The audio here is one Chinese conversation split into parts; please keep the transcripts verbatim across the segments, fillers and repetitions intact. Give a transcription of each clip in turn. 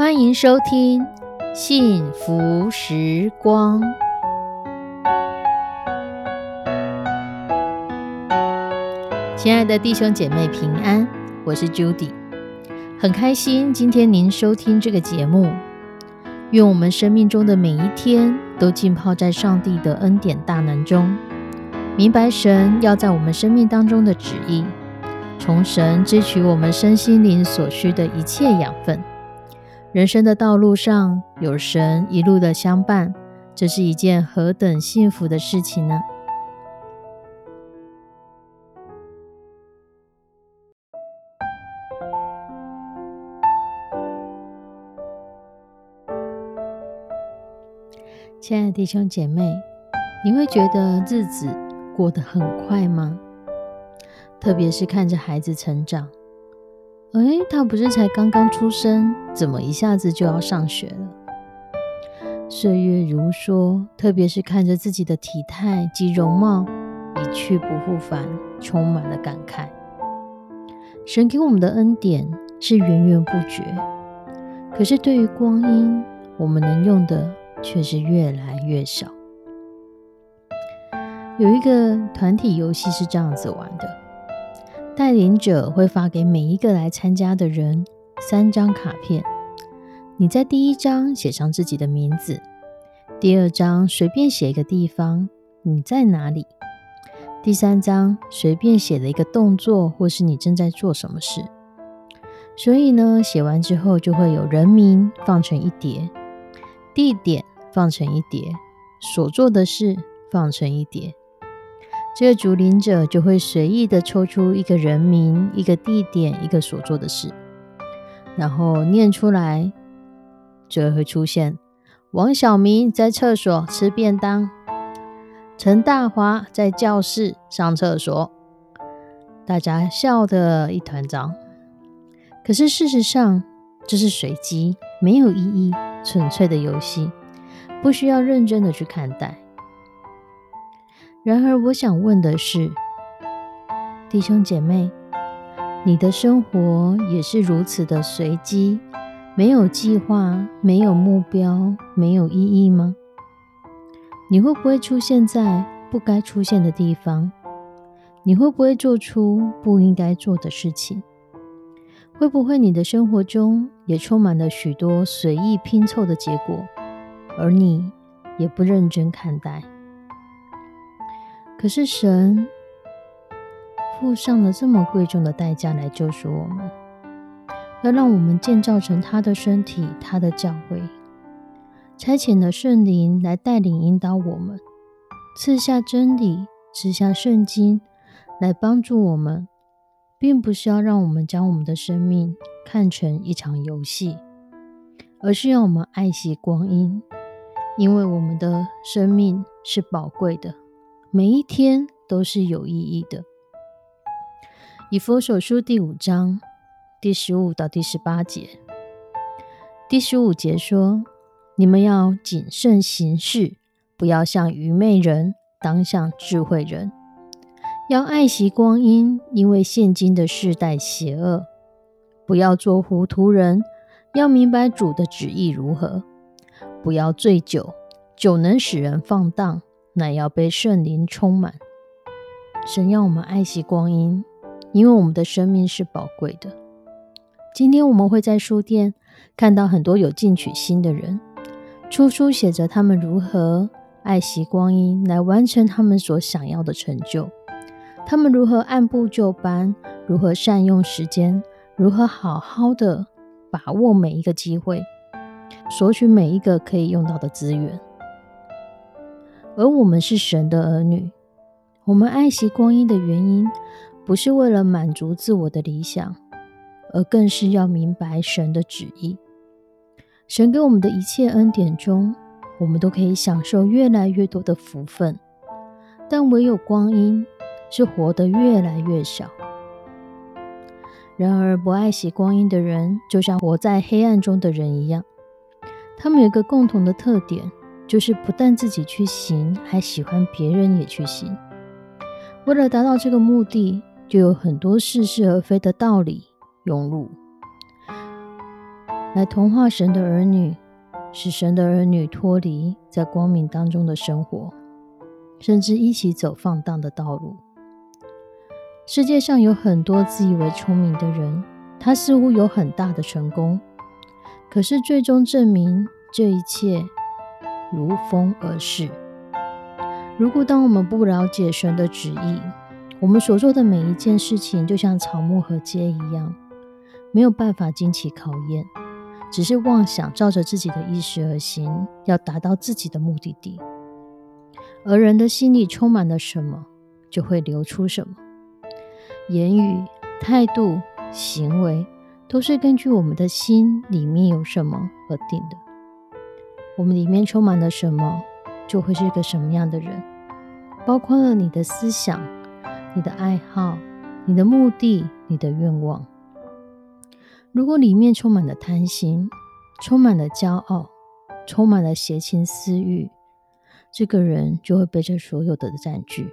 欢迎收听幸福时光。亲爱的弟兄姐妹平安，我是 Judy， 很开心今天您收听这个节目。愿我们生命中的每一天都浸泡在上帝的恩典大能中，明白神要在我们生命当中的旨意，从神支取我们身心灵所需的一切养分。人生的道路上有神一路的相伴，这是一件何等幸福的事情呢？亲爱的弟兄姐妹，你会觉得日子过得很快吗？特别是看着孩子成长，诶，他不是才刚刚出生，怎么一下子就要上学了？岁月如梭，特别是看着自己的体态及容貌一去不复返，充满了感慨。神给我们的恩典是源源不绝，可是对于光阴，我们能用的却是越来越少。有一个团体游戏是这样子玩的，带领者会发给每一个来参加的人三张卡片，你在第一张写上自己的名字，第二张随便写一个地方，你在哪里，第三张随便写了一个动作或是你正在做什么事。所以呢，写完之后就会有人名放成一叠，地点放成一叠，所做的事放成一叠。这个主领者就会随意的抽出一个人名、一个地点、一个所做的事，然后念出来，就会出现王小明在厕所吃便当，陈大华在教室上厕所，大家笑得一团糟。可是事实上，这是随机，没有意义，纯粹的游戏，不需要认真的去看待。然而我想问的是，弟兄姐妹，你的生活也是如此的随机，没有计划，没有目标，没有意义吗？你会不会出现在不该出现的地方？你会不会做出不应该做的事情？会不会你的生活中也充满了许多随意拼凑的结果，而你也不认真看待？可是神付上了这么贵重的代价来救赎我们，要让我们建造成他的身体，他的教会，差遣了圣灵来带领引导我们，赐下真理，赐下圣经来帮助我们，并不是要让我们将我们的生命看成一场游戏，而是要我们爱惜光阴，因为我们的生命是宝贵的，每一天都是有意义的。以弗所书第五章第十五到第十八节，第十五节说：你们要谨慎行事，不要像愚昧人，当像智慧人，要爱惜光阴，因为现今的世代邪恶。不要做糊涂人，要明白主的旨意如何。不要醉酒，酒能使人放荡，乃要被圣灵充满。神要我们爱惜光阴，因为我们的生命是宝贵的。今天我们会在书店看到很多有进取心的人，处处写着他们如何爱惜光阴来完成他们所想要的成就，他们如何按部就班，如何善用时间，如何好好的把握每一个机会，索取每一个可以用到的资源。而我们是神的儿女，我们爱惜光阴的原因，不是为了满足自我的理想，而更是要明白神的旨意。神给我们的一切恩典中，我们都可以享受越来越多的福分，但唯有光阴是活得越来越少。然而不爱惜光阴的人，就像活在黑暗中的人一样，他们有一个共同的特点，就是不但自己去行，还喜欢别人也去行。为了达到这个目的，就有很多似是而非的道理涌入，来同化神的儿女，使神的儿女脱离在光明当中的生活，甚至一起走放荡的道路。世界上有很多自以为聪明的人，他似乎有很大的成功，可是最终证明这一切如风而逝。如果当我们不了解神的旨意，我们所做的每一件事情就像草木和秸一样，没有办法经其考验，只是妄想照着自己的意识而行，要达到自己的目的地。而人的心里充满了什么，就会流出什么。言语、态度、行为都是根据我们的心里面有什么而定的。我们里面充满了什么，就会是一个什么样的人，包括了你的思想、你的爱好、你的目的、你的愿望。如果里面充满了贪心，充满了骄傲，充满了邪情私欲，这个人就会被这所有的占据，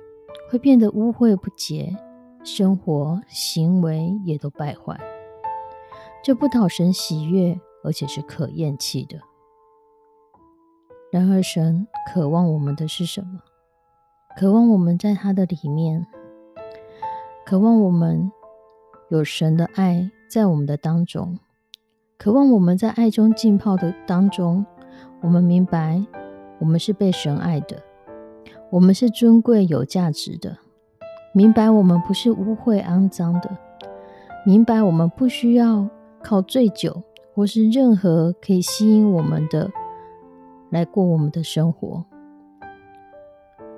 会变得污秽不洁，生活行为也都败坏，这不讨神喜悦，而且是可厌弃的。然而神渴望我们的是什么？渴望我们在他的里面，渴望我们有神的爱在我们的当中，渴望我们在爱中浸泡的当中，我们明白我们是被神爱的，我们是尊贵有价值的，明白我们不是污秽肮脏的，明白我们不需要靠醉酒或是任何可以吸引我们的来过我们的生活，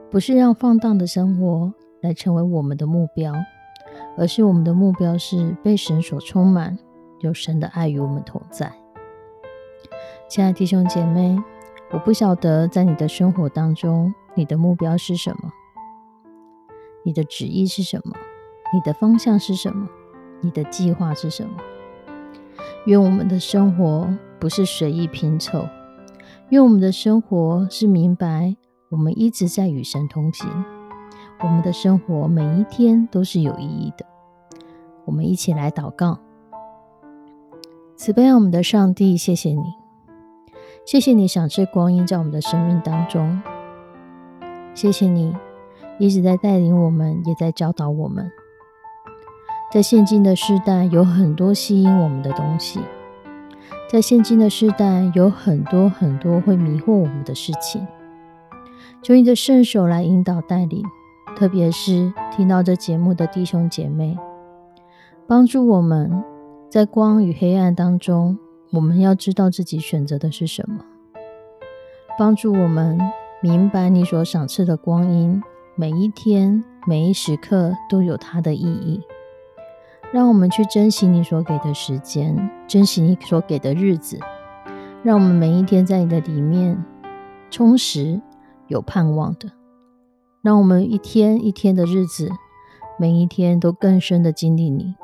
不是让放荡的生活来成为我们的目标，而是我们的目标是被神所充满，有神的爱与我们同在。亲爱的弟兄姐妹，我不晓得在你的生活当中，你的目标是什么，你的旨意是什么？你的方向是什么？你的计划是什么？愿我们的生活不是随意拼凑，愿我们的生活是明白我们一直在与神同行，我们的生活每一天都是有意义的。我们一起来祷告。慈悲我们的上帝，谢谢你，谢谢你赏赐光阴在我们的生命当中，谢谢你一直在带领我们，也在教导我们。在现今的世代，有很多吸引我们的东西，在现今的世代，有很多很多会迷惑我们的事情。求你的圣手来引导带领，特别是听到这节目的弟兄姐妹，帮助我们在光与黑暗当中，我们要知道自己选择的是什么，帮助我们明白你所赏赐的光阴，每一天每一时刻都有它的意义，让我们去珍惜你所给的时间，珍惜你所给的日子，让我们每一天在你的里面充实有盼望的，让我们一天一天的日子，每一天都更深的经历你，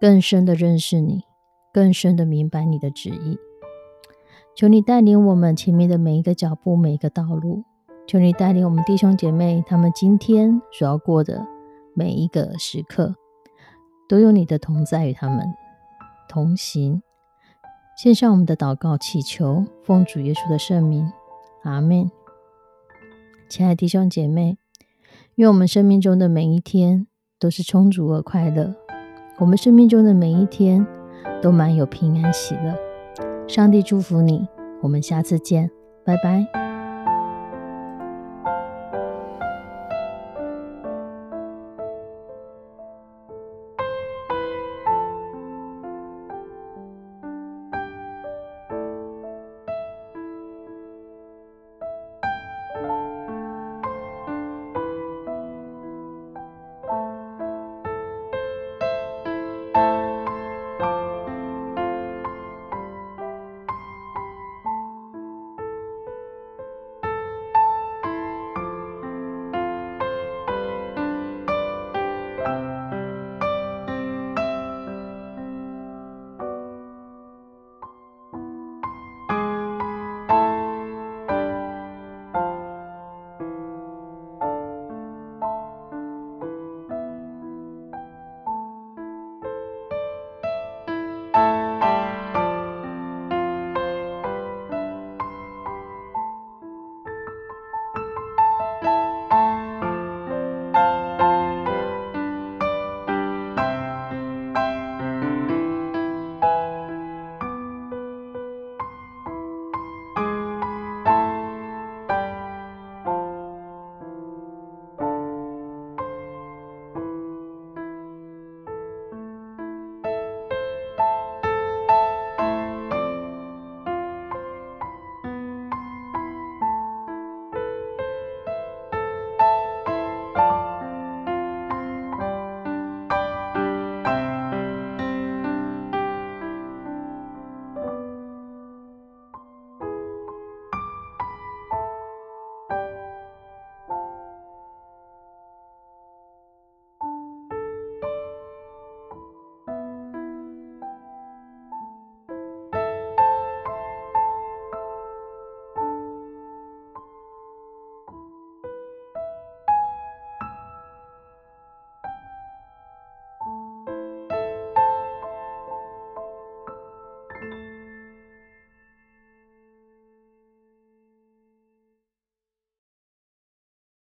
更深的认识你，更深的明白你的旨意。求你带领我们前面的每一个脚步，每一个道路，求你带领我们弟兄姐妹，他们今天所要过的每一个时刻，都有你的同在与他们同行。献上我们的祷告祈求，奉主耶稣的圣名，阿们。亲爱的弟兄姐妹，愿我们生命中的每一天都是充足而快乐，我们生命中的每一天都满有平安喜乐。上帝祝福你，我们下次见，拜拜。